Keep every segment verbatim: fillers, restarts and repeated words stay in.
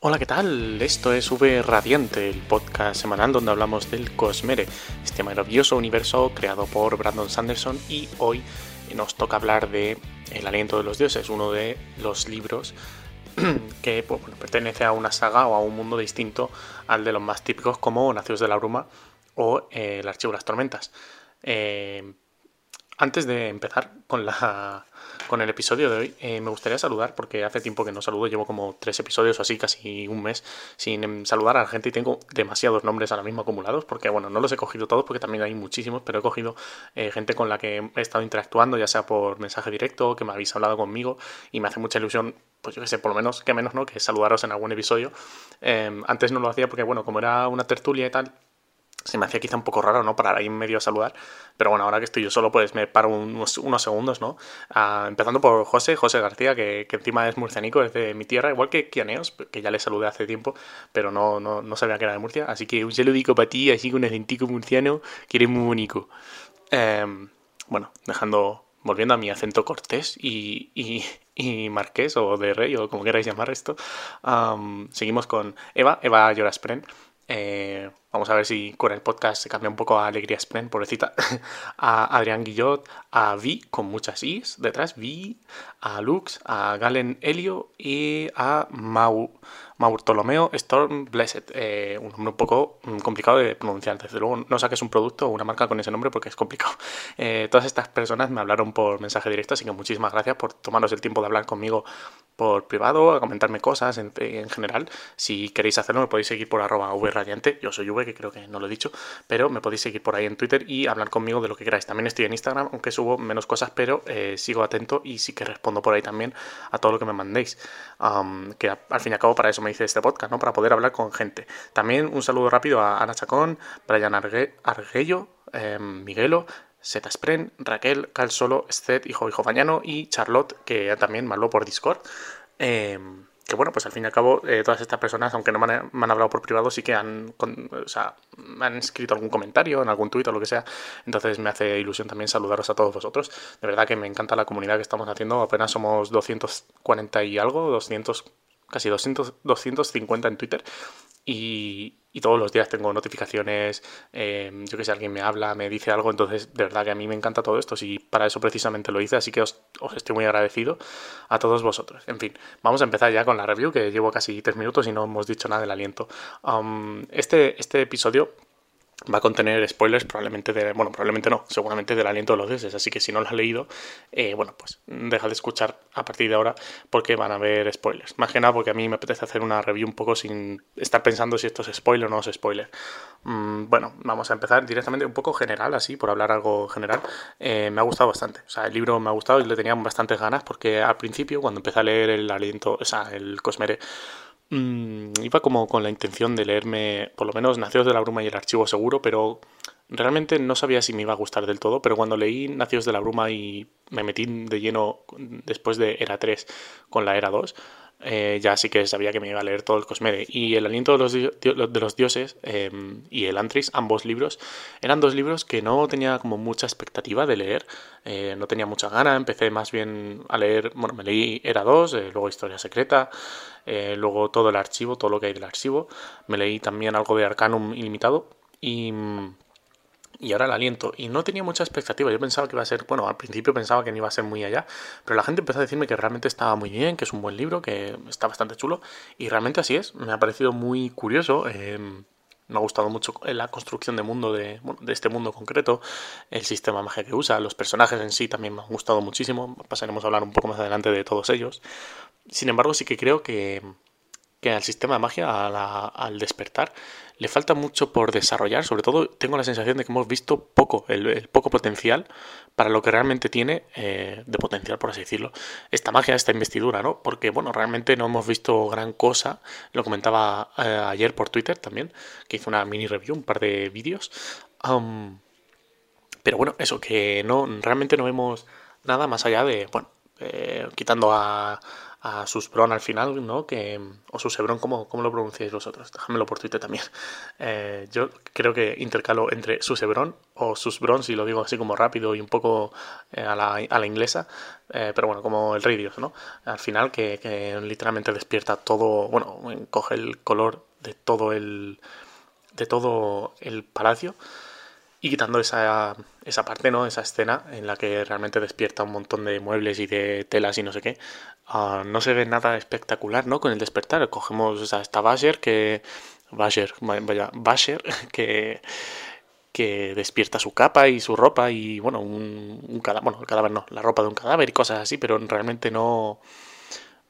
Hola, ¿qué tal? Esto es UveRadiante, el podcast semanal donde hablamos del Cosmere, este maravilloso universo creado por Brandon Sanderson, y hoy nos toca hablar de El Aliento de los Dioses, uno de los libros que pues, bueno, pertenece a una saga o a un mundo distinto al de los más típicos como Nacidos de la Bruma o eh, El Archivo de las Tormentas. Eh, antes de empezar con la... Con el episodio de hoy eh, me gustaría saludar, porque hace tiempo que no saludo, llevo como tres episodios o así, casi un mes, sin saludar a la gente, y tengo demasiados nombres ahora mismo acumulados, porque bueno, no los he cogido todos porque también hay muchísimos, pero he cogido eh, gente con la que he estado interactuando, ya sea por mensaje directo, que me habéis hablado conmigo, y me hace mucha ilusión, pues yo que sé, por lo menos, que menos, ¿no?, que saludaros en algún episodio. Eh, antes no lo hacía porque, bueno, como era una tertulia y tal, se me hacía quizá un poco raro, ¿no?, parar ahí en medio a saludar. Pero bueno, ahora que estoy yo solo, pues me paro unos, unos segundos, ¿no? Ah, empezando por José, José García, que, que encima es murcianico, es de mi tierra, igual que Kianeos, que ya le saludé hace tiempo, pero no, no, no sabía que era de Murcia. Así que un saludico para ti, así que un acentico murciano, que eres muy bonito. Eh, bueno, dejando, volviendo a mi acento cortés y... y... y marqués o de rey o como queráis llamar esto, um, seguimos con Eva, Eva Lloraspren. Eh, vamos a ver si con el podcast se cambia un poco a Alegría Spren, pobrecita, a Adrián Guillot, a Vi con muchas Is detrás, Vi, a Lux, a Galen Helio y a Mau, Maurtolomeo Storm Blessed, eh, un nombre un poco complicado de pronunciar, desde luego no saques un producto o una marca con ese nombre porque es complicado. Eh, todas estas personas me hablaron por mensaje directo, así que muchísimas gracias por tomaros el tiempo de hablar conmigo por privado, a comentarme cosas en, en general. Si queréis hacerlo me podéis seguir por arroba uverradiante, yo soy uve, que creo que no lo he dicho, pero me podéis seguir por ahí en Twitter y hablar conmigo de lo que queráis. También estoy en Instagram, aunque subo menos cosas, pero eh, sigo atento y sí que respondo por ahí también a todo lo que me mandéis. Um, que a, al fin y al cabo para eso me hice este podcast, ¿no?, para poder hablar con gente. También un saludo rápido a Ana Chacón, Brian Argue, Arguello, eh, Miguelo, Zeta Spren, Raquel, Cal Solo, Sted, Hijo Hijo Bañano y Charlotte, que también me habló por Discord. Eh, que bueno, pues al fin y al cabo eh, todas estas personas, aunque no me han, me han hablado por privado, sí que han, con, o sea, me han escrito algún comentario en algún tuit o lo que sea, entonces me hace ilusión también saludaros a todos vosotros. De verdad que me encanta la comunidad que estamos haciendo, apenas somos doscientos cuarenta y algo, doscientos, casi doscientos, doscientos cincuenta en Twitter, y... Y todos los días tengo notificaciones, eh, yo que sé, alguien me habla, me dice algo, entonces de verdad que a mí me encanta todo esto, y para eso precisamente lo hice, así que os, os estoy muy agradecido a todos vosotros. En fin, vamos a empezar ya con la review, que llevo casi tres minutos y no hemos dicho nada del aliento. Um, este, este episodio va a contener spoilers probablemente de... Bueno, probablemente no, seguramente del Aliento de los Dioses, así que si no lo has leído, eh, bueno, pues deja de escuchar a partir de ahora porque van a haber spoilers. Más que nada porque a mí me apetece hacer una review un poco sin estar pensando si esto es spoiler o no es spoiler. Mm, bueno, vamos a empezar directamente un poco general, así, por hablar algo general. Eh, me ha gustado bastante, o sea, el libro me ha gustado y le tenía bastantes ganas porque al principio, cuando empecé a leer el Aliento, o sea, el Cosmere, iba como con la intención de leerme por lo menos Nacidos de la Bruma y el Archivo seguro, pero realmente no sabía si me iba a gustar del todo. Pero cuando leí Nacidos de la Bruma y me metí de lleno después de Era tres con la Era dos, eh, ya sí que sabía que me iba a leer todo el Cosmere. Y El Aliento de los, di- de los Dioses eh, y El Antris, ambos libros, eran dos libros que no tenía como mucha expectativa de leer, eh, no tenía mucha gana. Empecé más bien a leer, bueno, me leí Era dos, eh, luego Historia Secreta, Eh, luego todo el archivo, todo lo que hay del archivo. Me leí también algo de Arcanum ilimitado y, y ahora el aliento. Y no tenía mucha expectativa. Yo pensaba que iba a ser, bueno, al principio pensaba que no iba a ser muy allá, pero la gente empezó a decirme que realmente estaba muy bien, que es un buen libro, que está bastante chulo. Y realmente así es. Me ha parecido muy curioso. Eh, me ha gustado mucho la construcción de mundo de, bueno, de este mundo concreto, el sistema de magia que usa, los personajes en sí también me han gustado muchísimo. Pasaremos a hablar un poco más adelante de todos ellos. Sin embargo, sí que creo que, que al sistema de magia, a la, al despertar, le falta mucho por desarrollar. Sobre todo, tengo la sensación de que hemos visto poco, el, el poco potencial para lo que realmente tiene eh, de potencial, por así decirlo, esta magia, esta investidura, ¿no? Porque, bueno, realmente no hemos visto gran cosa. Lo comentaba eh, ayer por Twitter también, que hice una mini review, un par de vídeos. Um, pero bueno, eso, que no realmente no vemos nada más allá de, bueno, eh, quitando a... a Susebrón al final, ¿no? Que, o Susebrón, ¿cómo, ¿cómo lo pronunciáis vosotros? Déjamelo por Twitter también. Eh, yo creo que intercalo entre Susebrón o Susebrón, si lo digo así como rápido y un poco eh, a, la, a la inglesa, eh, pero bueno, como el rey dios, ¿no? Al final que, que literalmente despierta todo, bueno, coge el color de todo el, de todo el palacio. Y quitando esa, esa parte, ¿no? Esa escena en la que realmente despierta un montón de muebles y de telas y no sé qué. Uh, no se ve nada espectacular, ¿no? Con el despertar. Cogemos, o sea, esta Vasher que... Vasher, vaya, Vasher que... que despierta su capa y su ropa y, bueno, un, un cadáver... Bueno, el cadáver no, la ropa de un cadáver y cosas así, pero realmente no...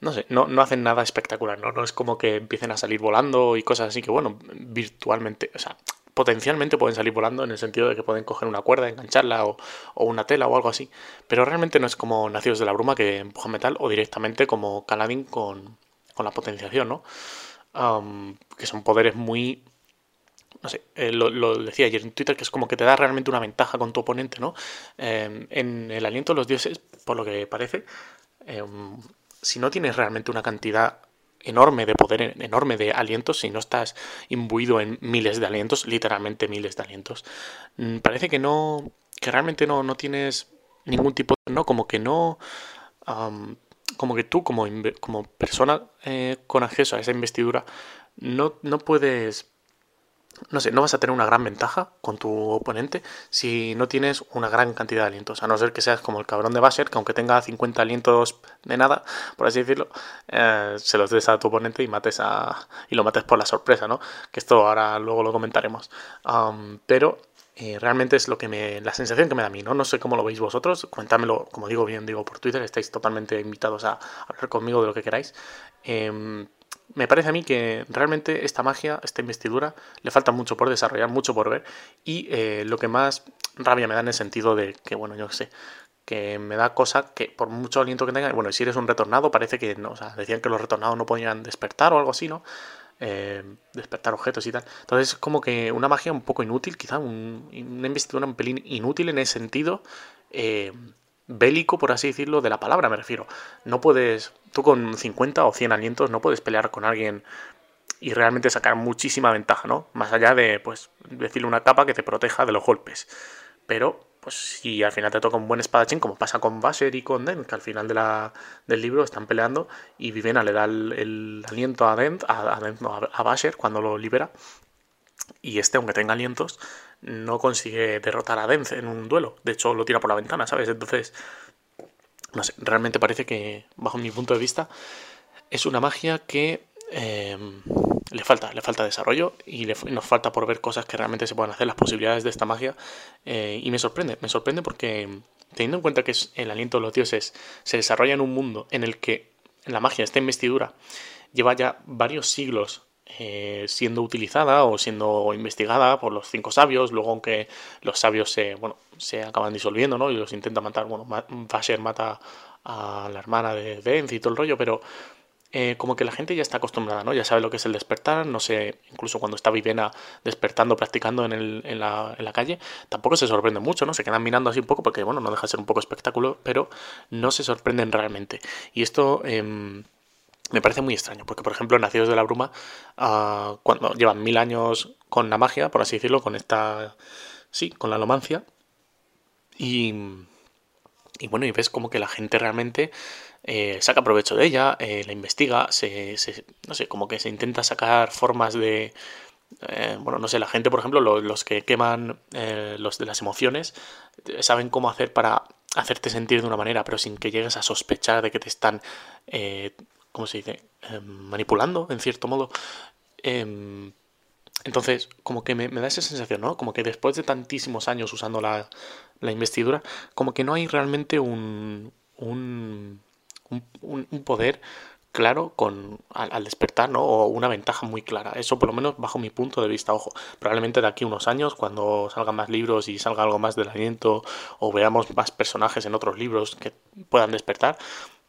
No sé, no, no hacen nada espectacular, ¿no? No es como que empiecen a salir volando y cosas así que, bueno, virtualmente... O sea... Potencialmente pueden salir volando en el sentido de que pueden coger una cuerda, engancharla o, o una tela o algo así. Pero realmente no es como Nacidos de la Bruma que empujan metal o directamente como Kaladin con, con la potenciación, ¿no? Um, que son poderes muy... No sé, eh, lo, lo decía ayer en Twitter, que es como que te da realmente una ventaja con tu oponente, ¿no? Eh, en El Aliento de los Dioses, por lo que parece, eh, si no tienes realmente una cantidad... enorme de poder, enorme de alientos, si no estás imbuido en miles de alientos, literalmente miles de alientos, parece que no, que realmente no, no tienes ningún tipo de, no, como que no, um, como que tú como, como persona eh, con acceso a esa investidura no, no puedes, no sé, no vas a tener una gran ventaja con tu oponente si no tienes una gran cantidad de alientos, a no ser que seas como el cabrón de Vasher, que aunque tenga cincuenta alientos de nada, por así decirlo, eh, se los des a tu oponente y mates a y lo mates por la sorpresa, ¿no? Que esto ahora luego lo comentaremos. Um, pero eh, realmente es lo que me la sensación que me da a mí, ¿no? No sé cómo lo veis vosotros, cuéntamelo, como digo bien, digo por Twitter, estáis totalmente invitados a hablar conmigo de lo que queráis. Eh, Me parece a mí que realmente esta magia, esta investidura, le falta mucho por desarrollar, mucho por ver. Y eh, lo que más rabia me da en el sentido de que, bueno, yo qué sé, que me da cosa que por mucho aliento que tenga... Bueno, y si eres un retornado, parece que no, o sea, decían que los retornados no podían despertar o algo así, ¿no? Eh, despertar objetos y tal. Entonces es como que una magia un poco inútil, quizá un, una investidura un pelín inútil en el sentido... Eh, bélico, por así decirlo, de la palabra, me refiero. No puedes, tú con cincuenta o cien alientos no puedes pelear con alguien y realmente sacar muchísima ventaja, ¿no? Más allá de, pues, decirle una capa que te proteja de los golpes. Pero, pues, si al final te toca un buen espadachín, como pasa con Vasher y con Denth, que al final de la, del libro están peleando y Vivenna le da el, el aliento a Denth, a, a, Denth no, a Vasher cuando lo libera. Y este, aunque tenga alientos, no consigue derrotar a Denth en un duelo. De hecho, lo tira por la ventana, ¿sabes? Entonces, no sé, realmente parece que, bajo mi punto de vista, es una magia que eh, le falta, le falta desarrollo y le, nos falta por ver cosas que realmente se puedan hacer, las posibilidades de esta magia. Eh, y me sorprende, me sorprende porque, teniendo en cuenta que es El Aliento de los Dioses se desarrolla en un mundo en el que la magia, esta investidura, lleva ya varios siglos Eh, siendo utilizada o siendo investigada por los cinco sabios, luego aunque los sabios se, bueno, se acaban disolviendo, ¿no? Y los intenta matar, bueno, Vasher mata a la hermana de Denth y todo el rollo, pero eh, como que la gente ya está acostumbrada, ¿no? Ya sabe lo que es el despertar, no sé, incluso cuando está Vivenna despertando, practicando en, el, en, la, en la calle, tampoco se sorprende mucho, ¿no? Se quedan mirando así un poco porque, bueno, no deja de ser un poco espectáculo, pero no se sorprenden realmente. Y esto... Eh, Me parece muy extraño, porque por ejemplo Nacidos de la Bruma, uh, cuando llevan mil años con la magia, por así decirlo, con esta... sí, con la lomancia, y, y bueno, y ves como que la gente realmente eh, saca provecho de ella, eh, la investiga, se, se, no sé, como que se intenta sacar formas de... Eh, bueno, no sé, la gente, por ejemplo, los, los que queman eh, los de las emociones, saben cómo hacer para hacerte sentir de una manera, pero sin que llegues a sospechar de que te están... Eh, ¿Cómo se dice? Eh, manipulando, en cierto modo. Eh, entonces, como que me, me da esa sensación, ¿no? Como que después de tantísimos años usando la, la investidura, como que no hay realmente un, un, un, un poder claro con al, al despertar, ¿no? O una ventaja muy clara. Eso, por lo menos, bajo mi punto de vista. Ojo, probablemente de aquí a unos años, cuando salgan más libros y salga algo más del aliento, o veamos más personajes en otros libros que puedan despertar,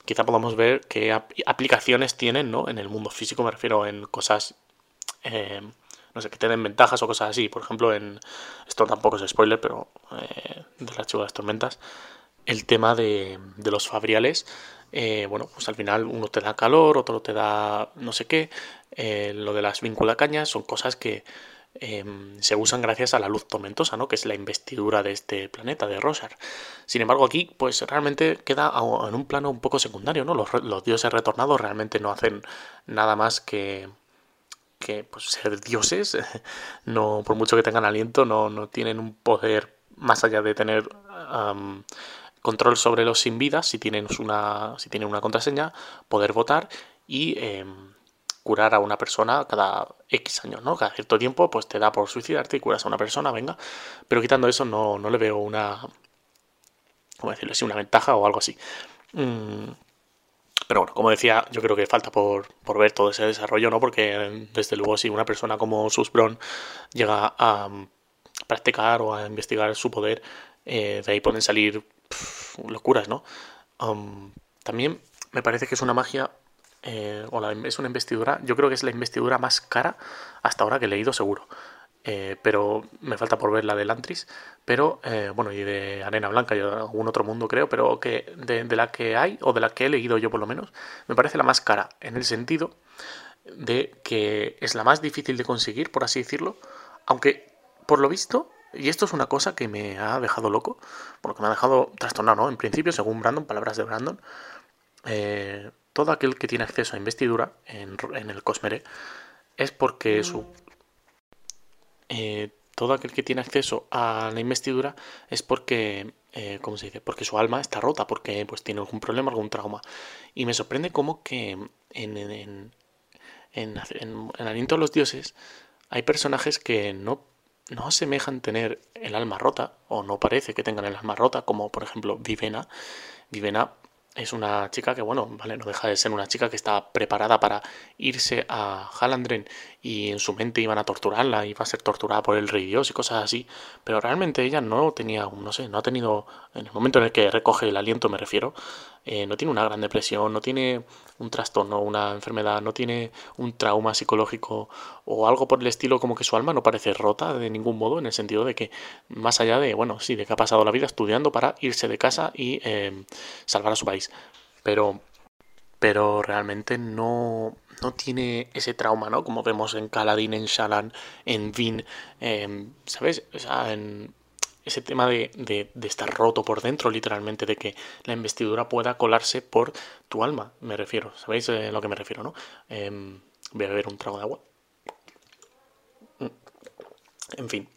quizá podamos ver qué aplicaciones tienen, ¿no? En el mundo físico, me refiero, en cosas, eh, no sé, que te den ventajas o cosas así. Por ejemplo, en esto tampoco es spoiler, pero eh, del Archivo de las Tormentas, el tema de, de los fabriales eh, bueno, pues al final uno te da calor, otro te da no sé qué, eh, lo de las vinculacañas son cosas que eh, se usan gracias a la luz tormentosa, ¿no? Que es la investidura de este planeta, de Roshar. Sin embargo, aquí pues realmente queda en un plano un poco secundario, ¿no? Los, los dioses retornados realmente no hacen nada más que... que pues, ser dioses, no, por mucho que tengan aliento, no, no tienen un poder más allá de tener um, control sobre los sin vidas, si tienen una, si tienen una contraseña, poder votar y eh, curar a una persona cada X años, ¿no? Cada cierto tiempo pues te da por suicidarte y curas a una persona, venga. Pero quitando eso no, no le veo una, ¿cómo decirlo? Sí, una ventaja o algo así. Mm. Pero bueno, como decía, yo creo que falta por, por ver todo ese desarrollo, ¿no? Porque desde luego si una persona como Susebrón llega a practicar o a investigar su poder, eh, de ahí pueden salir pff, locuras, ¿no? Um, también me parece que es una magia, eh, o la, es una investidura, yo creo que es la investidura más cara hasta ahora que he leído seguro. Eh, pero me falta por ver la de Lantris, pero eh, bueno, y de Arena Blanca y de algún otro mundo creo, pero que de, de la que hay, o de la que he leído yo por lo menos, me parece la más cara, en el sentido de que es la más difícil de conseguir, por así decirlo, aunque por lo visto, y esto es una cosa que me ha dejado loco, porque me ha dejado trastornado, ¿no? En principio, según Brandon, palabras de Brandon, eh, todo aquel que tiene acceso a investidura en, en el Cosmere es porque su... Eh, todo aquel que tiene acceso a la investidura es porque, eh, ¿cómo se dice? Porque su alma está rota, porque pues tiene algún problema, algún trauma. Y me sorprende cómo que en, en, en, en, en El Aliento de los Dioses hay personajes que no, no asemejan tener el alma rota, o no parece que tengan el alma rota, como por ejemplo Vivenna. Vivenna es una chica que, bueno, vale, no deja de ser una chica que está preparada para irse a Hallandren y en su mente iban a torturarla, iba a ser torturada por el rey dios y cosas así, pero realmente ella no tenía, no sé, no ha tenido, en el momento en el que recoge el aliento me refiero, eh, no tiene una gran depresión, no tiene un trastorno, una enfermedad, no tiene un trauma psicológico o algo por el estilo, como que su alma no parece rota de ningún modo, en el sentido de que, más allá de, bueno, sí, de que ha pasado la vida estudiando para irse de casa y eh, salvar a su país. Pero, pero realmente no, no tiene ese trauma, ¿no? Como vemos en Kaladin, en Shallan, en Vin, eh, ¿sabes? O sea, en ese tema de, de, de estar roto por dentro, literalmente, de que la investidura pueda colarse por tu alma, me refiero. ¿Sabéis a lo que me refiero, no? Eh, voy a beber un trago de agua. En fin,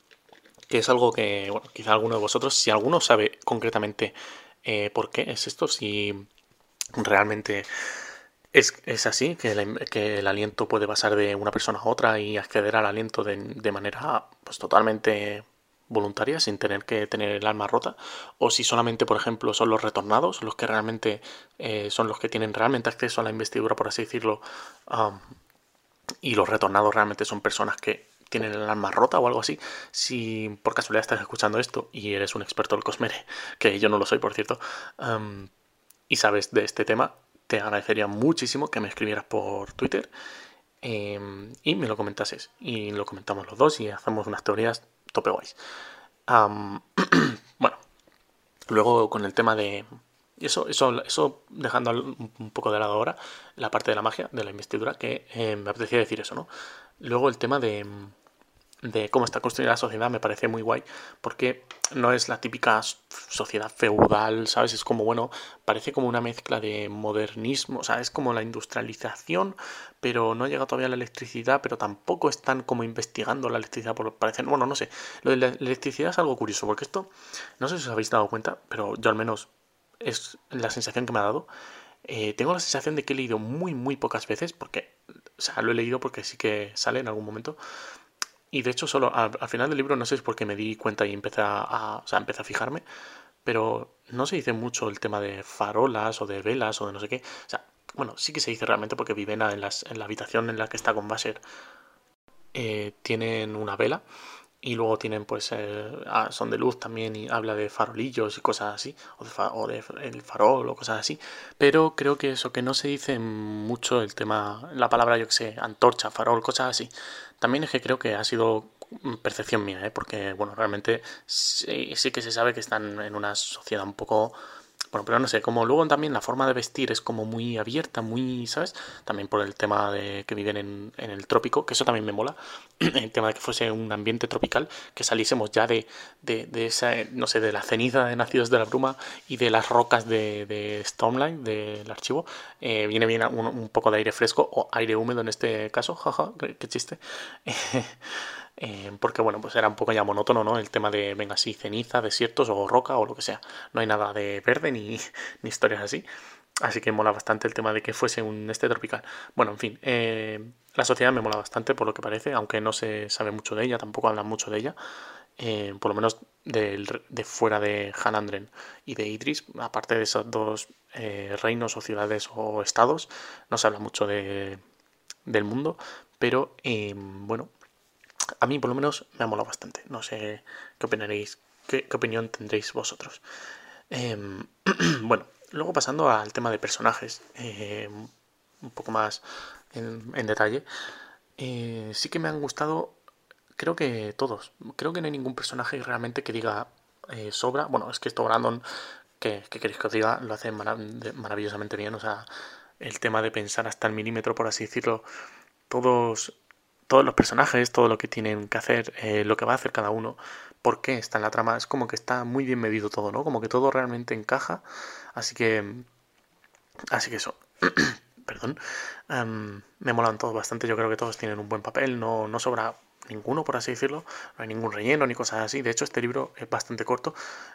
que es algo que, bueno, quizá alguno de vosotros, si alguno sabe concretamente... Eh, ¿por qué es esto? Si realmente es, es así, que, la, que el aliento puede pasar de una persona a otra y acceder al aliento de, de manera pues totalmente voluntaria, sin tener que tener el alma rota, o si solamente, por ejemplo, son los retornados los que realmente eh, son los que tienen realmente acceso a la investidura, por así decirlo, um, y los retornados realmente son personas que tienen el alma rota o algo así. Si por casualidad estás escuchando esto y eres un experto del Cosmere, que yo no lo soy por cierto, um, y sabes de este tema, te agradecería muchísimo que me escribieras por Twitter eh, y me lo comentases, y lo comentamos los dos y hacemos unas teorías tope guays. Um, bueno, luego con el tema de... Eso, eso, eso dejando un poco de lado ahora la parte de la magia, de la investidura, que eh, me apetecía decir eso, ¿no? Luego el tema de... de cómo está construida la sociedad me parece muy guay, porque no es la típica sociedad feudal, ¿sabes? Es como, bueno, parece como una mezcla de modernismo, o sea, es como la industrialización, pero no ha llegado todavía la electricidad, pero tampoco están como investigando la electricidad, por parecer, bueno, no sé, lo de la electricidad es algo curioso, porque esto, no sé si os habéis dado cuenta, pero yo al menos es la sensación que me ha dado. Eh, tengo la sensación de que he leído muy, muy pocas veces, porque, o sea, lo he leído porque sí que sale en algún momento. Y de hecho, solo al, al final del libro, no sé si es porque me di cuenta y empecé a, a, o sea, empecé a fijarme, pero no se dice mucho el tema de farolas o de velas o de no sé qué. O sea, bueno, sí que se dice realmente porque Vivenna en, en la habitación en la que está con Vasher eh, tienen una vela y luego tienen, pues, eh, ah, Son de Luz también y habla de farolillos y cosas así, o de, fa o de el farol o cosas así. Pero creo que eso, que no se dice mucho el tema, la palabra, yo que sé, antorcha, farol, cosas así. También es que creo que ha sido percepción mía, ¿eh? Porque, bueno, realmente sí, sí que se sabe que están en una sociedad un poco Bueno, pero no sé, como luego también la forma de vestir es como muy abierta, muy, ¿sabes? También por el tema de que viven en, en el trópico, que eso también me mola, el tema de que fuese un ambiente tropical, que saliésemos ya de, de, de esa, no sé, de la ceniza de Nacidos de la Bruma y de las rocas de, de Stormlight, del archivo. Eh, viene bien un, un poco de aire fresco o aire húmedo en este caso, jaja, qué chiste. Eh, porque bueno, pues era un poco ya monótono, ¿no? El tema de, venga, sí, ceniza, desiertos o roca o lo que sea. No hay nada de verde ni, ni historias así. Así que mola bastante el tema de que fuese un este tropical. Bueno, en fin, eh, la sociedad me mola bastante por lo que parece, aunque no se sabe mucho de ella, tampoco hablan mucho de ella. Eh, por lo menos de, de fuera de Hallandren y de Idris, aparte de esos dos eh, reinos o ciudades o estados, no se habla mucho de, del mundo. Pero, eh, bueno... A mí, por lo menos, me ha molado bastante. No sé qué opinaréis, qué, qué opinión tendréis vosotros. Eh, bueno, luego pasando al tema de personajes, eh, un poco más en, en detalle. Eh, sí que me han gustado, creo que todos. Creo que no hay ningún personaje realmente que diga eh, sobra. Bueno, es que esto Brandon, que, que queréis que os diga, lo hace marav maravillosamente bien. O sea, el tema de pensar hasta el milímetro, por así decirlo, todos... todos los personajes, todo lo que tienen que hacer, eh, lo que va a hacer cada uno, por qué está en la trama, es como que está muy bien medido todo, ¿no? Como que todo realmente encaja, así que... Así que eso, perdón, um, me molan todos bastante, yo creo que todos tienen un buen papel, no, no sobra ninguno, por así decirlo, no hay ningún relleno ni cosas así, de hecho este libro es bastante corto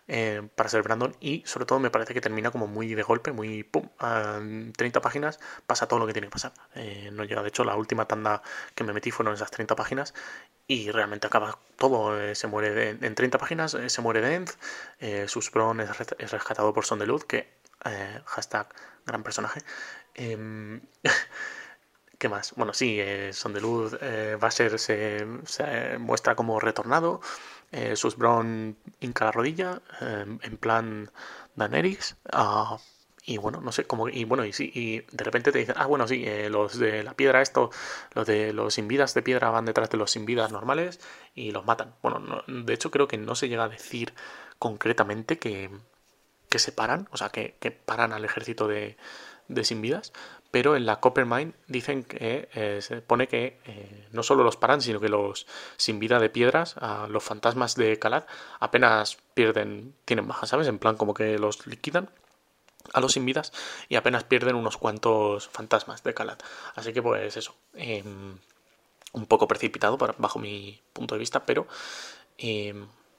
eh, para ser Brandon y sobre todo me parece que termina como muy de golpe, muy pum, a treinta páginas pasa todo lo que tiene que pasar. Eh, no llega, de hecho la última tanda que me metí fueron esas treinta páginas y realmente acaba todo, eh, se muere de, en treinta páginas, eh, se muere Denth, eh, Susebrón es, es rescatado por Son de Luz, que eh, hashtag gran personaje. Eh, ¿Qué más? Bueno, sí, eh, Son de Luz, eh, Vasher se, se muestra como retornado, eh, Susebrón hinca la rodilla, eh, en plan Daenerys, uh, y bueno, no sé, como y bueno, y sí, y de repente te dicen, ah, bueno, sí, eh, los de la piedra esto, los de los sin vidas de piedra van detrás de los sin vidas normales y los matan. Bueno, no, de hecho creo que no se llega a decir concretamente que, que se paran, o sea, que, que paran al ejército de, de sin vidas, pero en la Coppermine dicen que eh, se pone que eh, no solo los paran, sino que los sin vida de piedras, a los fantasmas de Kalad, apenas pierden, tienen baja, ¿sabes? En plan como que los liquidan a los sin vidas y apenas pierden unos cuantos fantasmas de Kalad. Así que pues eso, eh, un poco precipitado para, bajo mi punto de vista, pero eh,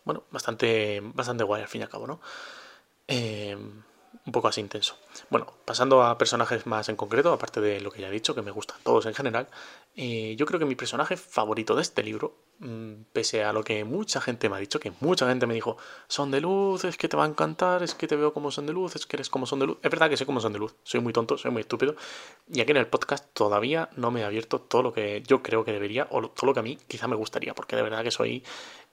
bueno, bastante, bastante guay al fin y al cabo, ¿no? Eh... Un poco así intenso. Bueno, pasando a personajes más en concreto, aparte de lo que ya he dicho, que me gustan todos en general, eh, yo creo que mi personaje favorito de este libro, mmm, pese a lo que mucha gente me ha dicho, que mucha gente me dijo, Son de Luz, es que te va a encantar, es que te veo como Son de Luz, es que eres como Son de Luz. Es verdad que soy como Son de Luz, soy muy tonto, soy muy estúpido, y aquí en el podcast todavía no me he abierto todo lo que yo creo que debería, o todo lo que a mí quizá me gustaría, porque de verdad que soy...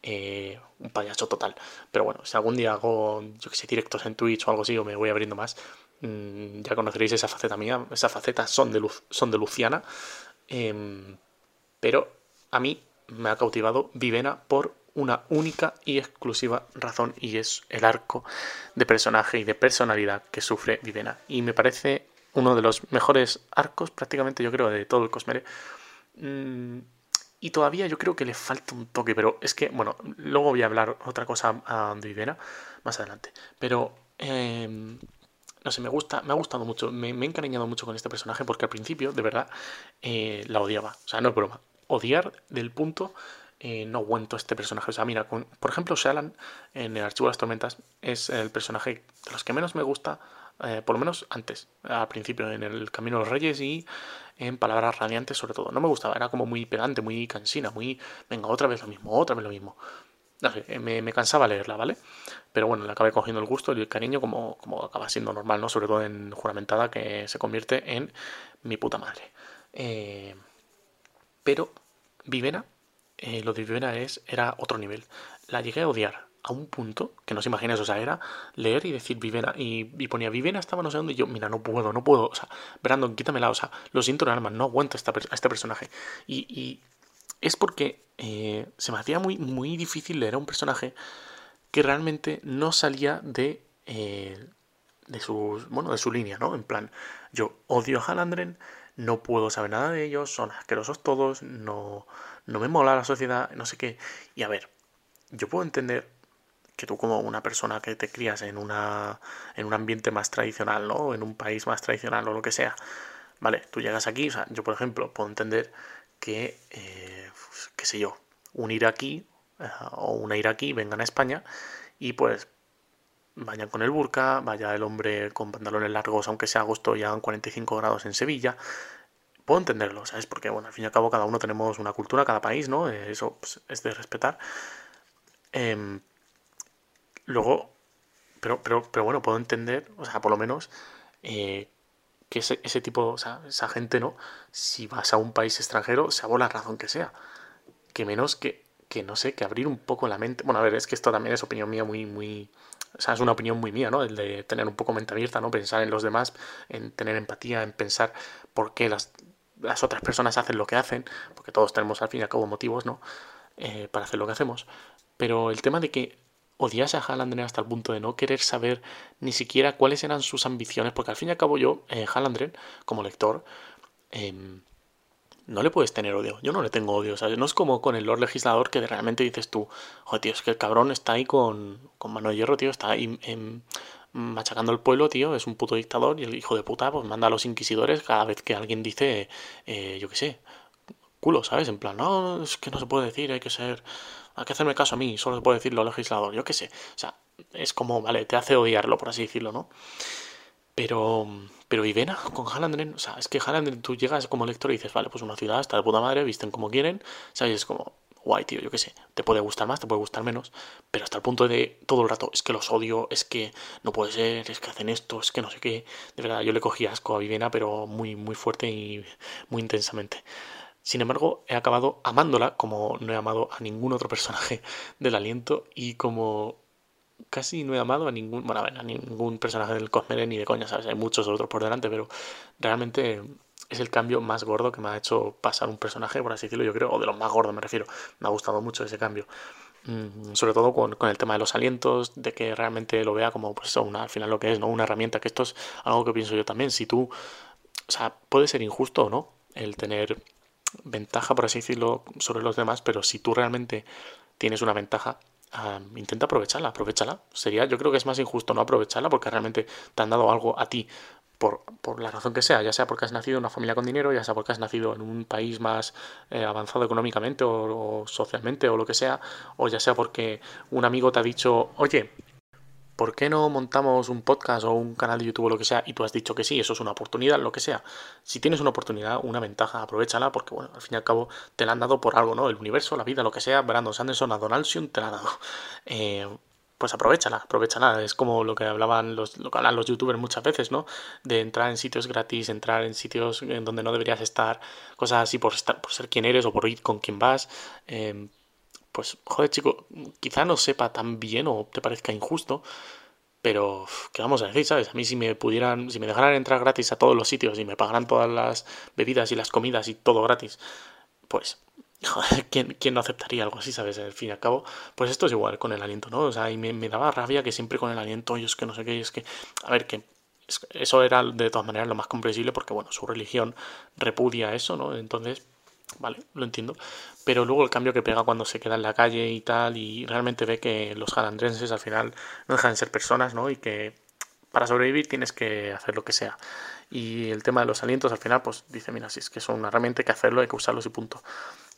Eh, un payaso total, pero bueno, si algún día hago, yo que sé, directos en Twitch o algo así, o me voy abriendo más, mmm, ya conoceréis esa faceta mía, esa faceta son de luz, son de Luciana, eh, pero a mí me ha cautivado Vivenna por una única y exclusiva razón, y es el arco de personaje y de personalidad que sufre Vivenna, y me parece uno de los mejores arcos prácticamente, yo creo, de todo el Cosmere. mmm, Y todavía yo creo que le falta un toque, pero es que, bueno, luego voy a hablar otra cosa a Vivenna más adelante. Pero, eh, no sé, me gusta, me ha gustado mucho, me, me he encariñado mucho con este personaje porque al principio, de verdad, eh, la odiaba. O sea, no es broma. Odiar del punto, eh, no aguanto este personaje. O sea, mira, con, por ejemplo, Shallan en El Archivo de las Tormentas es el personaje de los que menos me gusta, eh, por lo menos antes, al principio, en El Camino de los Reyes y... en Palabras Radiantes sobre todo, no me gustaba, era como muy pedante, muy cansina, muy, venga, otra vez lo mismo, otra vez lo mismo, no sé, me, me cansaba leerla, ¿vale? Pero bueno, le acabé cogiendo el gusto y el cariño como, como acaba siendo normal, ¿no? Sobre todo en Juramentada, que se convierte en mi puta madre. Eh, pero Vivenna, eh, lo de Vivenna es, era otro nivel, la llegué a odiar a un punto, que no os imagináis, o sea, era leer y decir Vivenna, y, y ponía Vivenna estaba no sé dónde, y yo, mira, no puedo, no puedo, o sea, Brandon, quítamela, o sea, lo siento en alma, no aguanto esta, a este personaje, y, y es porque eh, se me hacía muy, muy difícil leer a un personaje que realmente no salía de, eh, de sus, bueno, de su línea, ¿no? En plan, yo odio a Hallandren, no puedo saber nada de ellos, son asquerosos todos, no, no me mola la sociedad, no sé qué. Y a ver, yo puedo entender que tú como una persona que te crías en una en un ambiente más tradicional, ¿no? En un país más tradicional o lo que sea, vale, tú llegas aquí, o sea, yo por ejemplo puedo entender que, eh, qué sé yo, un iraquí eh, o una iraquí vengan a España y pues vayan con el burka, vaya el hombre con pantalones largos, aunque sea agosto y hagan cuarenta y cinco grados en Sevilla. Puedo entenderlo, ¿sabes? Porque, bueno, al fin y al cabo cada uno tenemos una cultura, cada país, ¿no? Eso pues, es de respetar. Eh, luego, pero, pero, pero bueno, puedo entender, o sea, por lo menos, eh, que ese, ese tipo, o sea, esa gente, ¿no? Si vas a un país extranjero, sea por la razón que sea. Que menos que, que, no sé, que abrir un poco la mente. Bueno, a ver, es que esto también es opinión mía muy, muy... O sea, es una opinión muy mía, ¿no? El de tener un poco mente abierta, ¿no? Pensar en los demás, en tener empatía, en pensar por qué las, las otras personas hacen lo que hacen, porque todos tenemos al fin y al cabo motivos, ¿no? Eh, para hacer lo que hacemos. Pero el tema de que odiase a Hallandren hasta el punto de no querer saber ni siquiera cuáles eran sus ambiciones, porque al fin y al cabo yo, eh, Hallandren, como lector, eh, no le puedes tener odio. Yo no le tengo odio, ¿sabes? No es como con el Lord Legislador que realmente dices tú, joder, tío, es que el cabrón está ahí con, con mano de hierro, tío, está ahí em, machacando el pueblo, tío, es un puto dictador y el hijo de puta pues manda a los inquisidores cada vez que alguien dice, eh, yo qué sé, culo, ¿sabes? En plan, no, es que no se puede decir, hay que ser, hay que hacerme caso a mí, solo se puede decir Lord Legislador, yo qué sé. O sea, es como, vale, te hace odiarlo, por así decirlo, ¿no? Pero, pero Vivenna con Hallandren, o sea, es que Hallandren tú llegas como lector y dices, vale, pues una ciudad está de puta madre, visten como quieren, ¿sabes? Es como, guay, tío, yo qué sé, te puede gustar más, te puede gustar menos, pero hasta el punto de todo el rato, es que los odio, es que no puede ser, es que hacen esto, es que no sé qué. De verdad, yo le cogí asco a Vivenna, pero muy, muy fuerte y muy intensamente. Sin embargo, he acabado amándola, como no he amado a ningún otro personaje del aliento y como... Casi no he amado a ningún, bueno, a ver, a ningún personaje del Cosmere ni de coña, ¿sabes? Hay muchos otros por delante, pero realmente es el cambio más gordo que me ha hecho pasar un personaje, por así decirlo, yo creo, o de los más gordos me refiero. Me ha gustado mucho ese cambio. Mm, sobre todo con, con el tema de los alientos, de que realmente lo vea como, pues, una, al final lo que es, ¿no? Una herramienta, que esto es algo que pienso yo también. Si tú, o sea, puede ser injusto o no el tener ventaja, por así decirlo, sobre los demás, pero si tú realmente tienes una ventaja, Uh, intenta aprovecharla, aprovechala. Sería, yo creo que es más injusto no aprovecharla porque realmente te han dado algo a ti por, por la razón que sea, ya sea porque has nacido en una familia con dinero, ya sea porque has nacido en un país más eh, avanzado económicamente o, o socialmente o lo que sea, o ya sea porque un amigo te ha dicho, oye, ¿por qué no montamos un podcast o un canal de YouTube o lo que sea? Y tú has dicho que sí, eso es una oportunidad, lo que sea. Si tienes una oportunidad, una ventaja, aprovéchala porque, bueno, al fin y al cabo te la han dado por algo, ¿no? El universo, la vida, lo que sea, Brandon Sanderson, Adolin te la ha dado. Eh, pues aprovechala, aprovechala. Es como lo que hablaban los, lo que hablan los youtubers muchas veces, ¿no? De entrar en sitios gratis, entrar en sitios en donde no deberías estar, cosas así por, estar, por ser quien eres o por ir con quien vas. Eh, Pues, joder, chico, quizá no sepa tan bien o te parezca injusto, pero ¿qué vamos a decir, sabes? A mí si me pudieran, si me dejaran entrar gratis a todos los sitios y me pagaran todas las bebidas y las comidas y todo gratis, pues, joder, ¿quién, quién no aceptaría algo así, sabes? Al fin y al cabo, pues esto es igual con el aliento, ¿no? O sea, y me, me daba rabia que siempre con el aliento, yo es que no sé qué, es que, a ver, que... Eso era de todas maneras lo más comprensible porque, bueno, su religión repudia eso, ¿no? Entonces... Vale, lo entiendo, pero luego el cambio que pega cuando se queda en la calle y tal y realmente ve que los hallandrenses al final no dejan de ser personas, ¿no? Y que para sobrevivir tienes que hacer lo que sea. Y el tema de los alientos al final pues dice, mira, si es que son una herramienta, hay que hacerlo, hay que usarlos y punto.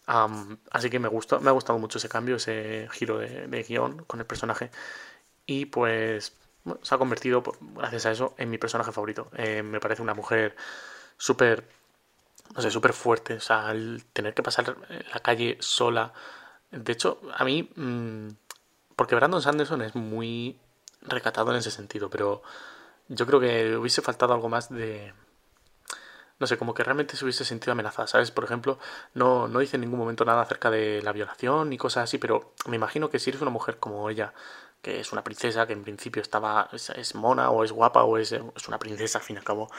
Um, así que me gusta, me ha gustado mucho ese cambio, ese giro de, de guión con el personaje y pues bueno, se ha convertido, gracias a eso, en mi personaje favorito. Eh, me parece una mujer súper... No sé, súper fuerte, o sea, el tener que pasar la calle sola. De hecho, a mí, mmm, porque Brandon Sanderson es muy recatado en ese sentido, pero yo creo que hubiese faltado algo más de... No sé, como que realmente se hubiese sentido amenazada, ¿sabes? Por ejemplo, no, no dice en ningún momento nada acerca de la violación ni cosas así, pero me imagino que si eres una mujer como ella, que es una princesa, que en principio estaba es, es mona o es guapa o es, es una princesa, al fin y al cabo...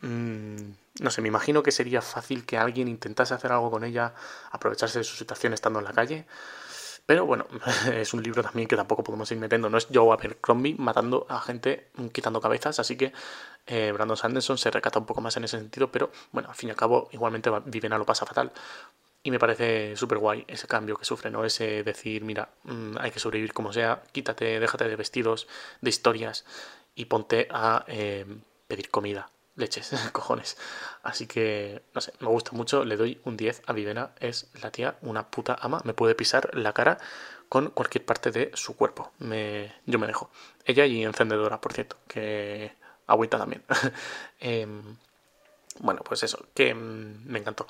Mmm, no sé, me imagino que sería fácil que alguien intentase hacer algo con ella, aprovecharse de su situación estando en la calle. Pero bueno, es un libro también que tampoco podemos ir metiendo. No es Joe Abercrombie matando a gente, quitando cabezas, así que eh, Brandon Sanderson se recata un poco más en ese sentido, pero bueno, al fin y al cabo, igualmente Vivenna lo pasa fatal. Y me parece súper guay ese cambio que sufre, ¿no? Ese decir, mira, hay que sobrevivir como sea, quítate, déjate de vestidos, de historias, y ponte a eh, pedir comida. Leches, cojones. Así que, no sé, me gusta mucho. Le doy un diez a Vivenna. Es la tía una puta ama. Me puede pisar la cara con cualquier parte de su cuerpo. Me... Yo me dejo. Ella y Encendedora, por cierto, que agüita también. eh... Bueno, pues eso, que me encantó.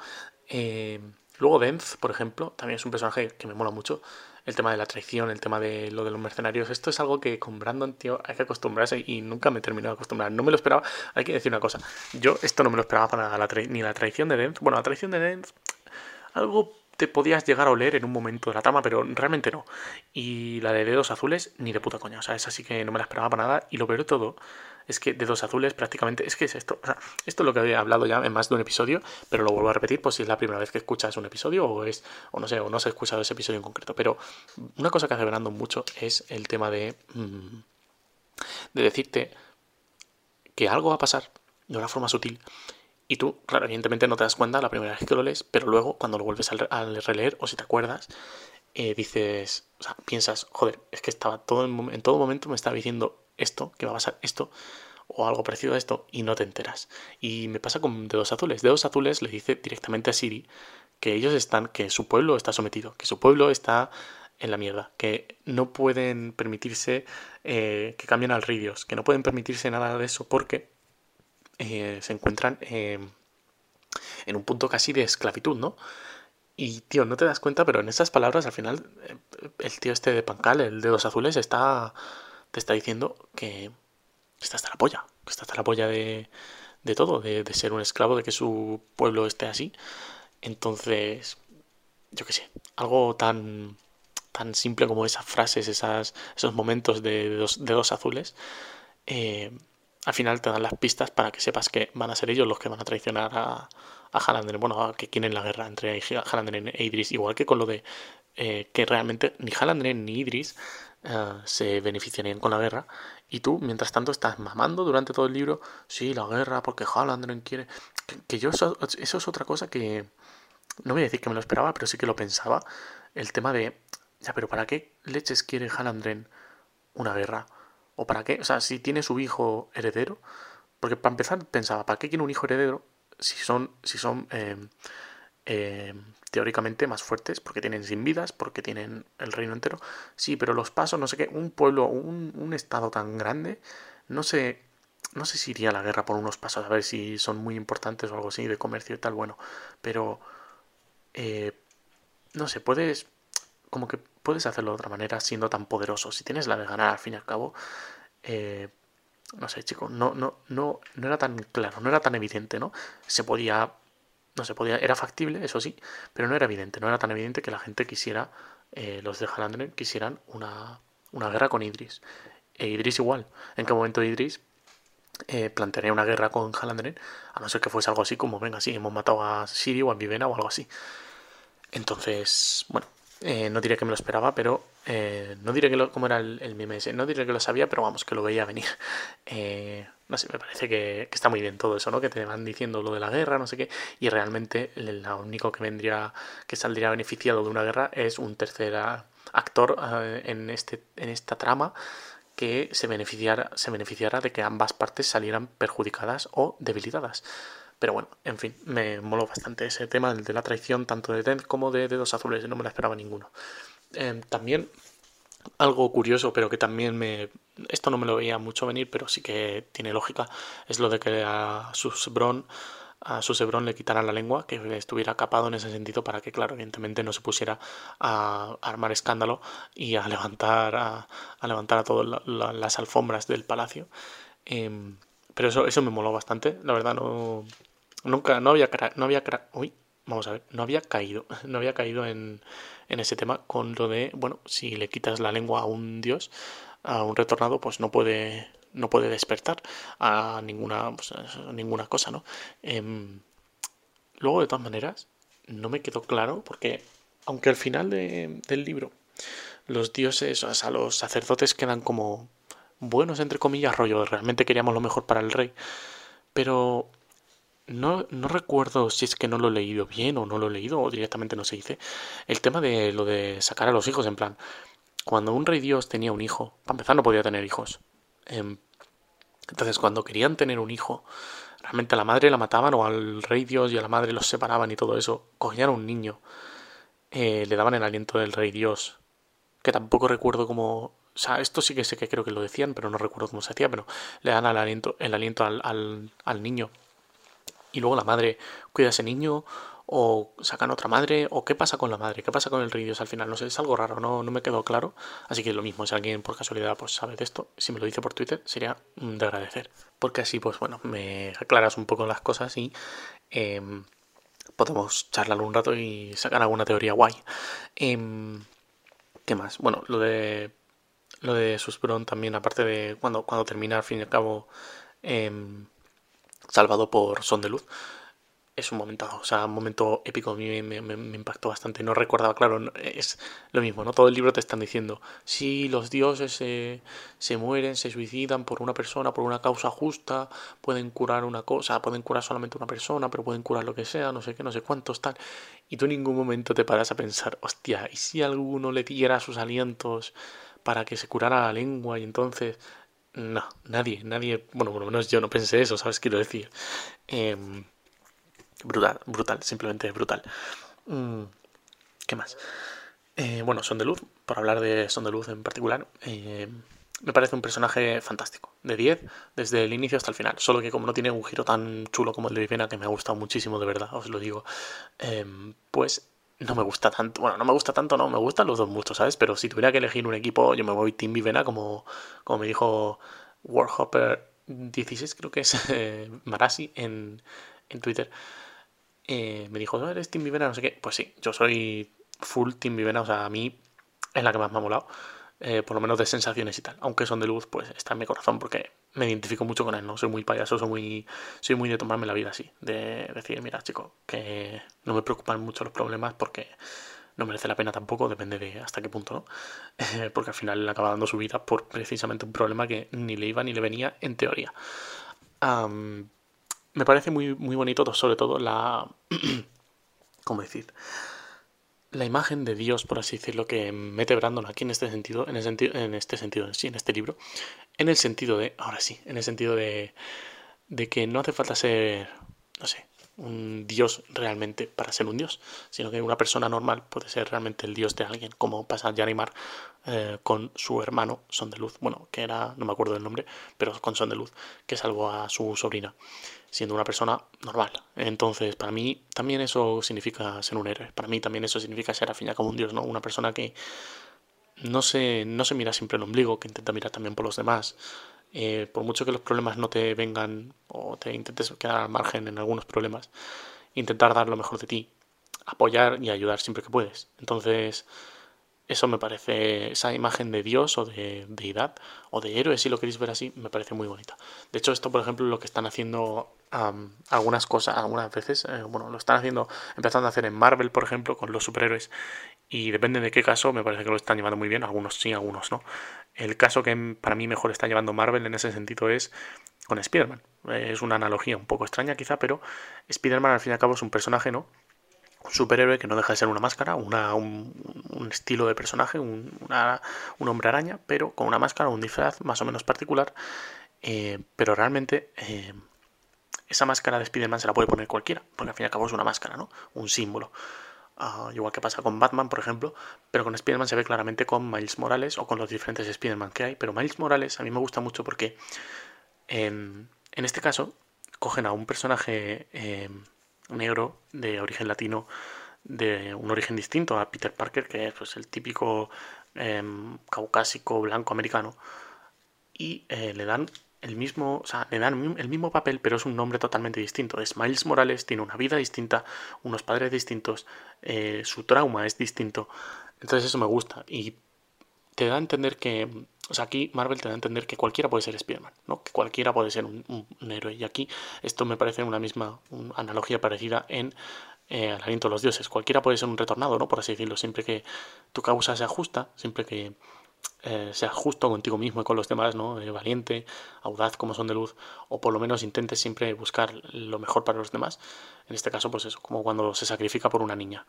Eh... Luego Denth, por ejemplo, también es un personaje que me mola mucho. El tema de la traición, el tema de lo de los mercenarios. Esto es algo que con Brandon, tío, hay que acostumbrarse y nunca me he terminado de acostumbrar. No me lo esperaba. Hay que decir una cosa. Yo esto no me lo esperaba para la tra- ni la traición de Denth. Bueno, la traición de Denth, algo te podías llegar a oler en un momento de la trama, pero realmente no. Y la de Dedos Azules, ni de puta coña. O sea, esa sí que no me la esperaba para nada. Y lo peor de todo es que Dedos Azules prácticamente... Es que es esto. O sea, esto es lo que había hablado ya en más de un episodio, pero lo vuelvo a repetir por si es la primera vez que escuchas un episodio o es... O no sé, o no se ha escuchado ese episodio en concreto. Pero una cosa que hace Brandon mucho es el tema de... De decirte que algo va a pasar de una forma sutil. Y tú, claro, evidentemente no te das cuenta la primera vez que lo lees, pero luego cuando lo vuelves al releer, o si te acuerdas, eh, dices, o sea, piensas, joder, es que estaba todo en, en todo momento me estaba diciendo esto, que va a pasar esto, o algo parecido a esto, y no te enteras. Y me pasa con Dedos Azules. Dedos Azules le dice directamente a Siri que ellos están, que su pueblo está sometido, que su pueblo está en la mierda, que no pueden permitirse eh, que cambien al rey Dios, que no pueden permitirse nada de eso porque... Eh, se encuentran eh, en un punto casi de esclavitud, ¿no? Y, tío, no te das cuenta, pero en esas palabras, al final, eh, el tío este de Pancal, el de los azules, está te está diciendo que está hasta la polla, que está hasta la polla de, de todo, de, de ser un esclavo, de que su pueblo esté así. Entonces, yo qué sé, algo tan, tan simple como esas frases, esas, esos momentos de, de, dos, de dos azules, eh... Al final te dan las pistas para que sepas que van a ser ellos los que van a traicionar a, a Hallandren. Bueno, a que quieren la guerra entre Hallandren e Idris. Igual que con lo de eh, que realmente ni Hallandren ni Idris eh, se beneficiarían con la guerra. Y tú, mientras tanto, estás mamando durante todo el libro. Sí, la guerra, porque Hallandren quiere... Que, que yo eso, eso es otra cosa que... No voy a decir que me lo esperaba, pero sí que lo pensaba. El tema de... Ya, pero ¿para qué leches quiere Hallandren una guerra? ¿O para qué? O sea, si tiene su hijo heredero... Porque para empezar pensaba, ¿para qué quiere un hijo heredero si son, si son eh, eh, teóricamente más fuertes? Porque tienen sin vidas, porque tienen el reino entero. Sí, pero los pasos, no sé qué, un pueblo, un, un estado tan grande, no sé, no sé si iría a la guerra por unos pasos, a ver si son muy importantes o algo así, de comercio y tal, bueno. Pero, eh, no sé, puedes... Como que puedes hacerlo de otra manera siendo tan poderoso. Si tienes la de ganar, al fin y al cabo... Eh, no sé, chicos. No, no, no, no era tan claro, no era tan evidente, ¿no? Se podía... No se podía... Era factible, eso sí, pero no era evidente. No era tan evidente que la gente quisiera... Eh, los de Hallandren quisieran una, una guerra con Idris. E Idris igual. ¿En qué momento Idris eh, plantearía una guerra con Hallandren? A no ser que fuese algo así como... Venga, sí, hemos matado a Siri o a Vivenna o algo así. Entonces, bueno... Eh, no diré que me lo esperaba, pero... Eh, no diré que lo... ¿Cómo era el, el meme ese? No diré que lo sabía, pero vamos, que lo veía venir. Eh, no sé, me parece que, que está muy bien todo eso, ¿no? Que te van diciendo lo de la guerra, no sé qué. Y realmente lo único que vendría... Que saldría beneficiado de una guerra es un tercer actor eh, en, este, en esta trama que se beneficiara, se beneficiara de que ambas partes salieran perjudicadas o debilitadas. Pero bueno, en fin, me moló bastante ese tema de la traición, tanto de Denth como de Dedos Azules, no me la esperaba ninguno. Eh, también, algo curioso, pero que también me... Esto no me lo veía mucho venir, pero sí que tiene lógica, es lo de que a Susebrón, a Susebrón le quitaran la lengua, que estuviera capado en ese sentido para que, claro, evidentemente no se pusiera a armar escándalo y a levantar a, a, levantar a todas la, la, las alfombras del palacio. Eh, Pero eso, eso me moló bastante, la verdad no nunca no había no había uy, vamos a ver, no había caído, no había caído en, en ese tema con lo de, bueno, si le quitas la lengua a un dios, a un retornado, pues no puede no puede despertar a ninguna pues, a ninguna cosa, ¿no? Eh, luego de todas maneras no me quedó claro porque aunque al final de, del libro los dioses, o sea, los sacerdotes quedan como buenos, entre comillas, rollo, realmente queríamos lo mejor para el rey. Pero no, no recuerdo si es que no lo he leído bien o no lo he leído, o directamente no se dice, el tema de lo de sacar a los hijos, en plan, cuando un rey dios tenía un hijo, para empezar no podía tener hijos. Entonces cuando querían tener un hijo, realmente a la madre la mataban, o al rey dios y a la madre los separaban y todo eso. Cogían a un niño, eh, le daban el aliento del rey dios, que tampoco recuerdo cómo... O sea, esto sí que sé que creo que lo decían, pero no recuerdo cómo se hacía, pero le dan el aliento, el aliento al, al, al niño. Y luego la madre cuida a ese niño, o sacan otra madre, o qué pasa con la madre, qué pasa con el rey dios al final. No sé, es algo raro, no, no me quedó claro. Así que lo mismo, si alguien por casualidad pues sabe de esto, si me lo dice por Twitter, sería de agradecer. Porque así, pues bueno, me aclaras un poco las cosas y eh, podemos charlar un rato y sacar alguna teoría guay. Eh, ¿Qué más? Bueno, lo de lo de Susebrón también, aparte de cuando, cuando termina al fin y al cabo... Eh, salvado por Son de Luz, es un momentazo, o sea, un momento épico. A mí me, me, me impactó bastante, no recordaba, claro, es lo mismo, ¿no? Todo el libro te están diciendo, si los dioses se, se mueren, se suicidan por una persona, por una causa justa, pueden curar una cosa, pueden curar solamente una persona, pero pueden curar lo que sea, no sé qué, no sé cuántos, tal, y tú en ningún momento te paras a pensar, hostia, ¿y si alguno le diera sus alientos para que se curara la lengua y entonces...? No, nadie, nadie, bueno, por lo menos yo no pensé eso, ¿sabes? Quiero decir, eh, brutal, brutal, simplemente brutal. Mm, ¿Qué más? Eh, bueno, Son de Luz, por hablar de Son de Luz en particular, eh, me parece un personaje fantástico, de diez, desde el inicio hasta el final, solo que como no tiene un giro tan chulo como el de Vivenna, que me ha gustado muchísimo, de verdad, os lo digo, eh, pues... No me gusta tanto, bueno, no me gusta tanto, no, me gustan los dos mucho, ¿sabes? Pero si tuviera que elegir un equipo, yo me voy Team Vivenna, como, como me dijo Warhopper dieciséis, creo que es, eh, Marasi, en, en Twitter. Eh, me dijo, ¿eres Team Vivenna? No sé qué. Pues sí, yo soy full Team Vivenna, o sea, a mí es la que más me ha molado, eh, por lo menos de sensaciones y tal. Aunque Son de Luz, pues está en mi corazón, porque me identifico mucho con él, ¿no? Soy muy payaso, soy muy, soy muy de tomarme la vida así, de decir, mira, chicos, que no me preocupan mucho los problemas porque no merece la pena tampoco, depende de hasta qué punto, ¿no? Eh, porque al final le acaba dando su vida por precisamente un problema que ni le iba ni le venía en teoría. Um, me parece muy, muy bonito, sobre todo la... ¿Cómo decir? La imagen de Dios, por así decirlo, que mete Brandon aquí en este sentido, en, el senti en este sentido, sí, en este libro, en el sentido de, ahora sí, en el sentido de, de que no hace falta ser, no sé, un Dios realmente para ser un Dios, sino que una persona normal puede ser realmente el Dios de alguien, como pasa Yanimar eh, con su hermano Son de Luz, bueno, que era, no me acuerdo del nombre, pero con Son de Luz, que salvó a su sobrina, siendo una persona normal. Entonces, para mí también eso significa ser un héroe. Para mí también eso significa ser al fin y al cabo un dios, ¿no? Una persona que no se, no se mira siempre el ombligo, que intenta mirar también por los demás. Eh, por mucho que los problemas no te vengan o te intentes quedar al margen en algunos problemas, intentar dar lo mejor de ti, apoyar y ayudar siempre que puedes. Entonces, eso me parece, esa imagen de Dios o de deidad o de héroe, si lo queréis ver así, me parece muy bonita. De hecho, esto, por ejemplo, lo que están haciendo um, algunas cosas, algunas veces, eh, bueno, lo están haciendo, empezando a hacer en Marvel, por ejemplo, con los superhéroes. Y depende de qué caso, me parece que lo están llevando muy bien, algunos sí, algunos no. El caso que para mí mejor está llevando Marvel en ese sentido es con Spider-Man. Es una analogía un poco extraña quizá, pero Spider-Man al fin y al cabo es un personaje, ¿no? Un superhéroe que no deja de ser una máscara, una, un, un estilo de personaje, un, una, un hombre araña, pero con una máscara, un disfraz más o menos particular. Eh, pero realmente eh, esa máscara de Spider-Man se la puede poner cualquiera, porque al fin y al cabo es una máscara, ¿no? Un símbolo. Uh, igual que pasa con Batman, por ejemplo, pero con Spider-Man se ve claramente con Miles Morales o con los diferentes Spider-Man que hay. Pero Miles Morales a mí me gusta mucho porque en, en este caso cogen a un personaje eh, negro de origen latino, de un origen distinto a Peter Parker, que es pues, el típico eh, caucásico blanco americano, y eh, le dan el mismo, o sea, le dan el mismo papel, pero es un nombre totalmente distinto. Es Miles Morales, tiene una vida distinta, unos padres distintos, eh, su trauma es distinto. Entonces eso me gusta. Y te da a entender que, o sea, aquí Marvel te da a entender que cualquiera puede ser Spider-Man, ¿no? Que cualquiera puede ser un, un, un héroe. Y aquí esto me parece una misma, una analogía parecida en eh, al aliento de los dioses. Cualquiera puede ser un retornado, ¿no? Por así decirlo, siempre que tu causa se ajusta, siempre que eh, seas justo contigo mismo y con los demás, ¿no? Eh, valiente, audaz como Son de Luz, o por lo menos intentes siempre buscar lo mejor para los demás. En este caso, pues eso, como cuando se sacrifica por una niña.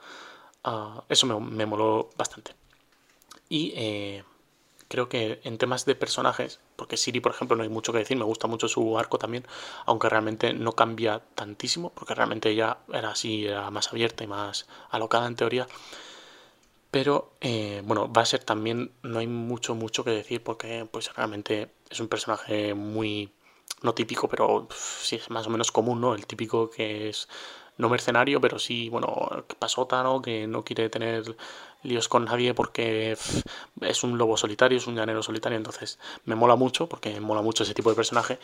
Uh, eso me, me moló bastante. Y eh, creo que en temas de personajes, porque Siri, por ejemplo, no hay mucho que decir, me gusta mucho su arco también, aunque realmente no cambia tantísimo, porque realmente ella era así, era más abierta y más alocada en teoría. Pero, eh, bueno, Vasher también no hay mucho, mucho que decir, porque pues realmente es un personaje muy, no típico, pero pff, sí es más o menos común, ¿no? El típico que es... no mercenario, pero sí, bueno, pasota, ¿no? Que no quiere tener líos con nadie porque es un lobo solitario, es un llanero solitario. Entonces me mola mucho, porque me mola mucho ese tipo de personaje,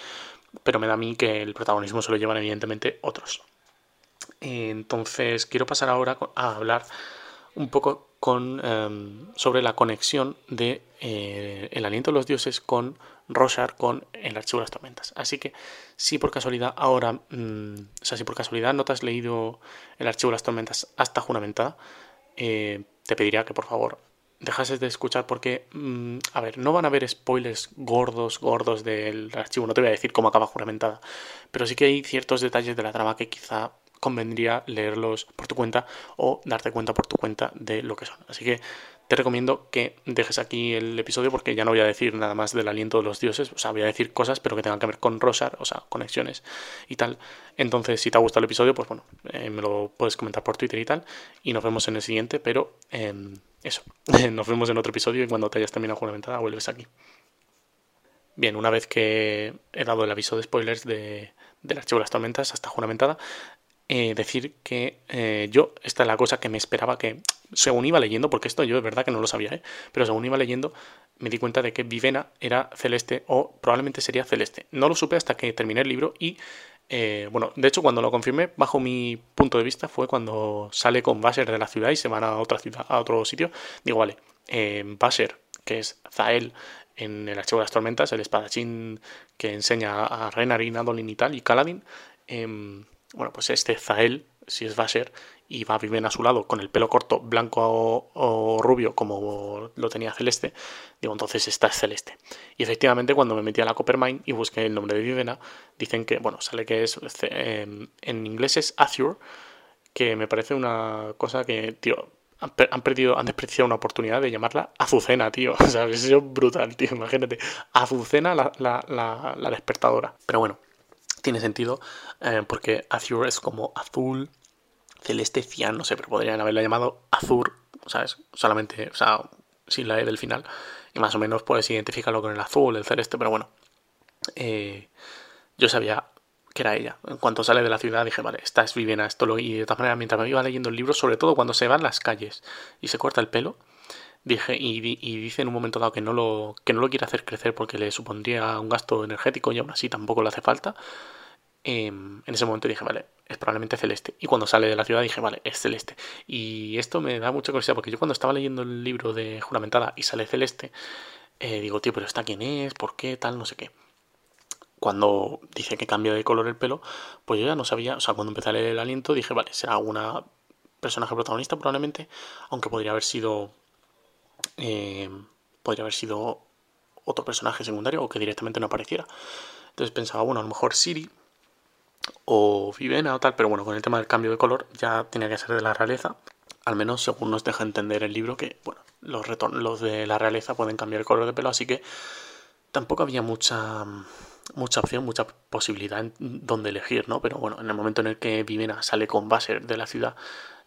pero me da a mí que el protagonismo se lo llevan evidentemente otros. Entonces quiero pasar ahora a hablar un poco con, um, sobre la conexión de eh, El Aliento de los Dioses con Roshar, con El Archivo de las Tormentas. Así que si por casualidad ahora, mmm, o sea, si por casualidad no te has leído El Archivo de las Tormentas hasta juramentada, eh, te pediría que por favor dejases de escuchar, porque, mmm, a ver, no van a haber spoilers gordos, gordos del archivo. No te voy a decir cómo acaba juramentada, pero sí que hay ciertos detalles de la trama que quizá convendría leerlos por tu cuenta o darte cuenta por tu cuenta de lo que son. Así que te recomiendo que dejes aquí el episodio, porque ya no voy a decir nada más del Aliento de los Dioses. O sea, voy a decir cosas, pero que tengan que ver con Roshar, o sea, conexiones y tal. Entonces, si te ha gustado el episodio, pues bueno, eh, me lo puedes comentar por Twitter y tal. Y nos vemos en el siguiente, pero eh, eso. Nos vemos en otro episodio, y cuando te hayas terminado juramentada vuelves aquí. Bien, una vez que he dado el aviso de spoilers de, del Archivo de las Tormentas hasta juramentada, Eh, decir que eh, yo, esta es la cosa que me esperaba, que según iba leyendo, porque esto yo de verdad que no lo sabía, ¿eh? Pero según iba leyendo me di cuenta de que Vivenna era Celeste, o probablemente sería Celeste. No lo supe hasta que terminé el libro y, eh, bueno, de hecho cuando lo confirmé, bajo mi punto de vista, fue cuando sale con Vasher de la ciudad y se van a otra ciudad, a otro sitio. Digo, vale, eh, Vasher, que es Zahel en El Archivo de las Tormentas, el espadachín que enseña a Renarin, Adolin y tal, y Kaladin, eh, bueno, pues este Zahel, si es Vasher, y va a vivir a su lado con el pelo corto, blanco o, o rubio, como lo tenía Celeste, digo, entonces esta es Celeste. Y efectivamente, cuando me metí a la Coppermine y busqué el nombre de Vivenna, dicen que, bueno, sale que es, eh, en inglés es Azure, que me parece una cosa que, tío, han, han perdido, han despreciado una oportunidad de llamarla Azucena, tío. O sea, eso es brutal, tío, imagínate. Azucena, la, la, la, la despertadora. Pero bueno, tiene sentido, eh, porque Azure es como azul, celeste, cian, no sé, pero podrían haberla llamado Azur, ¿sabes? Solamente, o sea, sin la E del final. Y más o menos puedes identificarlo con el azul, el celeste, pero bueno. Eh, yo sabía que era ella. En cuanto sale de la ciudad dije, vale, esta es Vivenna, esto lo... Y de todas maneras, mientras me iba leyendo el libro, sobre todo cuando se van las calles y se corta el pelo, dije, y, y dice en un momento dado que no lo que no lo quiere hacer crecer porque le supondría un gasto energético y aún así tampoco le hace falta. Eh, en ese momento dije, vale, es probablemente Celeste. Y cuando sale de la ciudad dije, vale, es Celeste. Y esto me da mucha curiosidad, porque yo cuando estaba leyendo el libro de juramentada y sale Celeste, eh, digo, tío, pero ¿esta quién es? ¿Por qué? Tal, no sé qué. Cuando dice que cambia de color el pelo, pues yo ya no sabía, o sea, cuando empecé a leer El Aliento dije, vale, será alguna personaje protagonista probablemente, aunque podría haber sido... Eh, podría haber sido otro personaje secundario o que directamente no apareciera. Entonces pensaba, bueno, a lo mejor Siri o Vivenna o tal, pero bueno, con el tema del cambio de color ya tenía que ser de la realeza, al menos según nos deja entender el libro, que bueno, los, los de la realeza pueden cambiar el color de pelo, así que tampoco había mucha mucha opción, mucha posibilidad en donde elegir, ¿no? Pero bueno, en el momento en el que Vivenna sale con Vasher de la ciudad,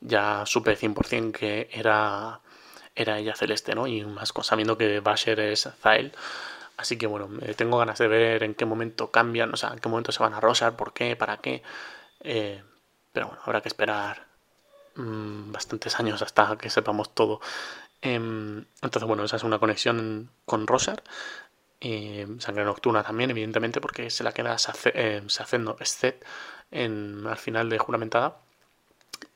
ya supe cien por cien que era... era ella Celeste, ¿no? Y más sabiendo que Vasher es Zahel. Así que bueno, tengo ganas de ver en qué momento cambian, o sea, en qué momento se van a Roshar, por qué, para qué. Eh, pero bueno, habrá que esperar mmm, bastantes años hasta que sepamos todo. Eh, entonces bueno, esa es una conexión con Roshar. Eh, Sangre Nocturna también, evidentemente, porque se la queda Sacendo Estet al final de juramentada.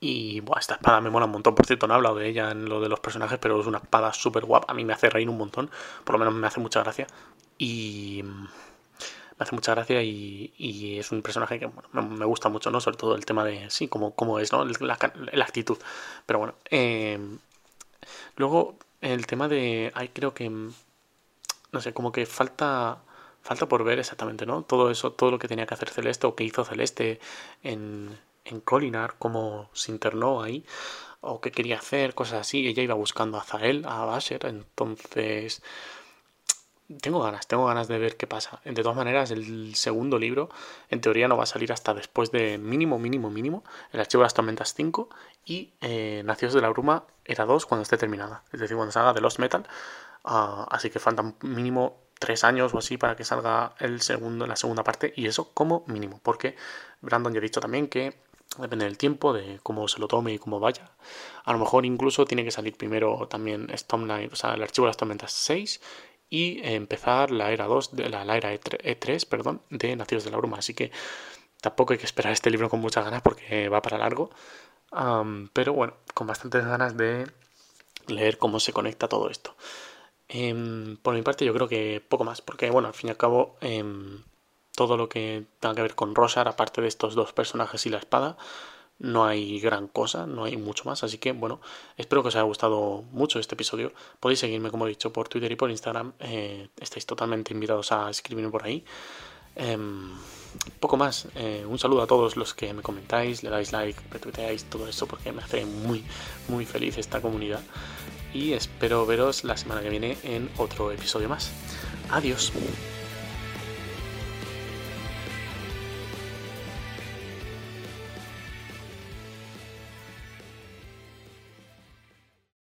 Y bueno, esta espada me mola un montón, por cierto, no he hablado de ella en lo de los personajes, pero es una espada súper guapa, a mí me hace reír un montón, por lo menos me hace mucha gracia. Y me hace mucha gracia y, y es un personaje que bueno, me gusta mucho, ¿no? Sobre todo el tema de, sí, cómo, cómo es, ¿no? La, la actitud. Pero bueno, eh, luego el tema de, ahí creo que, no sé, como que falta... Falta por ver exactamente, ¿no? Todo eso, todo lo que tenía que hacer Celeste o que hizo Celeste en, en Kholinar, cómo se internó ahí, o qué quería hacer, cosas así. Ella iba buscando a Zahel, a Vasher, entonces... Tengo ganas, tengo ganas de ver qué pasa. De todas maneras, el segundo libro, en teoría, no va a salir hasta después de mínimo, mínimo, mínimo, El Archivo de las Tormentas cinco y eh, Nacidos de la Bruma era dos cuando esté terminada. Es decir, cuando salga The Lost Metal, uh, así que faltan mínimo... tres años o así para que salga el segundo, la segunda parte, y eso como mínimo, porque Brandon ya ha dicho también que depende del tiempo, de cómo se lo tome y cómo vaya. A lo mejor incluso tiene que salir primero también Stormlight, o sea, El Archivo de las Tormentas seis y empezar la era dos, de, la, la era E tres, perdón, de Nacidos de la Bruma. Así que tampoco hay que esperar este libro con muchas ganas porque va para largo, um, pero bueno, con bastantes ganas de leer cómo se conecta todo esto. Eh, por mi parte yo creo que poco más, porque bueno, al fin y al cabo eh, todo lo que tenga que ver con Roshar, aparte de estos dos personajes y la espada, no hay gran cosa, no hay mucho más, así que bueno, espero que os haya gustado mucho este episodio. Podéis seguirme, como he dicho, por Twitter y por Instagram, eh, estáis totalmente invitados a escribirme por ahí. Eh, poco más, eh, un saludo a todos los que me comentáis, le dais like, retuiteáis, todo eso, porque me hace muy muy feliz esta comunidad. Y espero veros la semana que viene en otro episodio más. Adiós.